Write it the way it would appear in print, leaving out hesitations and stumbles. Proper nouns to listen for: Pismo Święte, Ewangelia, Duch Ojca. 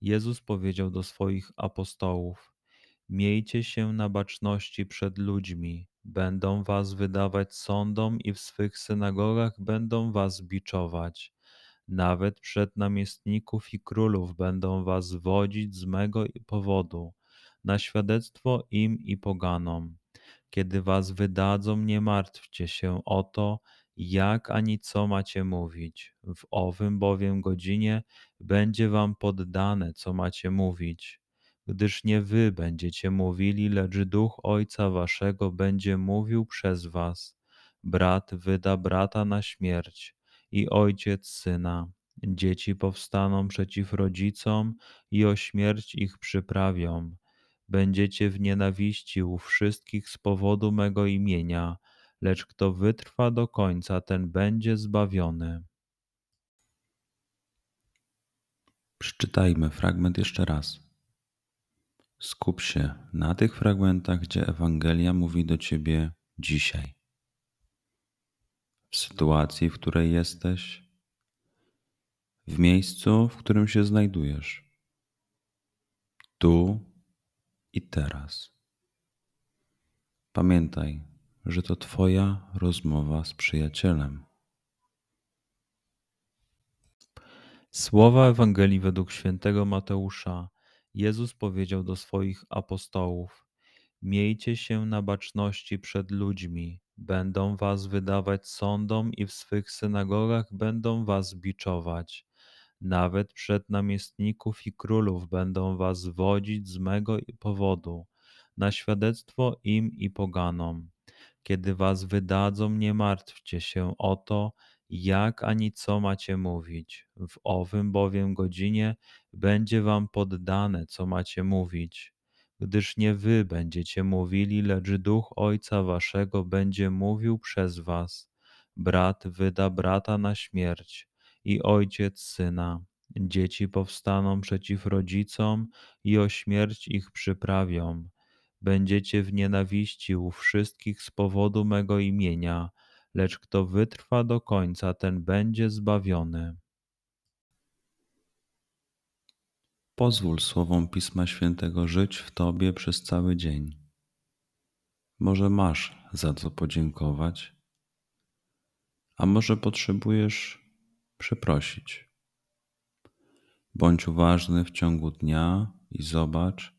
Jezus powiedział do swoich apostołów: Miejcie się na baczności przed ludźmi, będą was wydawać sądom i w swych synagogach będą was biczować. Nawet przed namiestników i królów będą was wodzić z mego powodu, na świadectwo im i poganom. Kiedy was wydadzą, nie martwcie się o to, jak ani co macie mówić. W owym bowiem godzinie będzie wam poddane, co macie mówić, gdyż nie wy będziecie mówili, lecz Duch Ojca waszego będzie mówił przez was. Brat wyda brata na śmierć i ojciec syna. Dzieci powstaną przeciw rodzicom i o śmierć ich przyprawią. Będziecie w nienawiści u wszystkich z powodu mego imienia, lecz kto wytrwa do końca, ten będzie zbawiony. Przeczytajmy fragment jeszcze raz. Skup się na tych fragmentach, gdzie Ewangelia mówi do Ciebie dzisiaj. W sytuacji, w której jesteś, w miejscu, w którym się znajdujesz, tu i teraz. Pamiętaj, że to Twoja rozmowa z przyjacielem. Słowa Ewangelii według świętego Mateusza. Jezus powiedział do swoich apostołów: Miejcie się na baczności przed ludźmi, będą was wydawać sądom i w swych synagogach będą was biczować. Nawet przed namiestników i królów będą was wodzić z mego powodu, na świadectwo im i poganom. Kiedy was wydadzą, nie martwcie się o to, jak ani co macie mówić. W owym bowiem godzinie będzie wam poddane, co macie mówić, gdyż nie wy będziecie mówili, lecz Duch Ojca waszego będzie mówił przez was. Brat wyda brata na śmierć i ojciec syna. Dzieci powstaną przeciw rodzicom i o śmierć ich przyprawią. Będziecie w nienawiści u wszystkich z powodu mego imienia, lecz kto wytrwa do końca, ten będzie zbawiony. Pozwól słowom Pisma Świętego żyć w Tobie przez cały dzień. Może masz za co podziękować, a może potrzebujesz przeprosić. Bądź uważny w ciągu dnia i zobacz,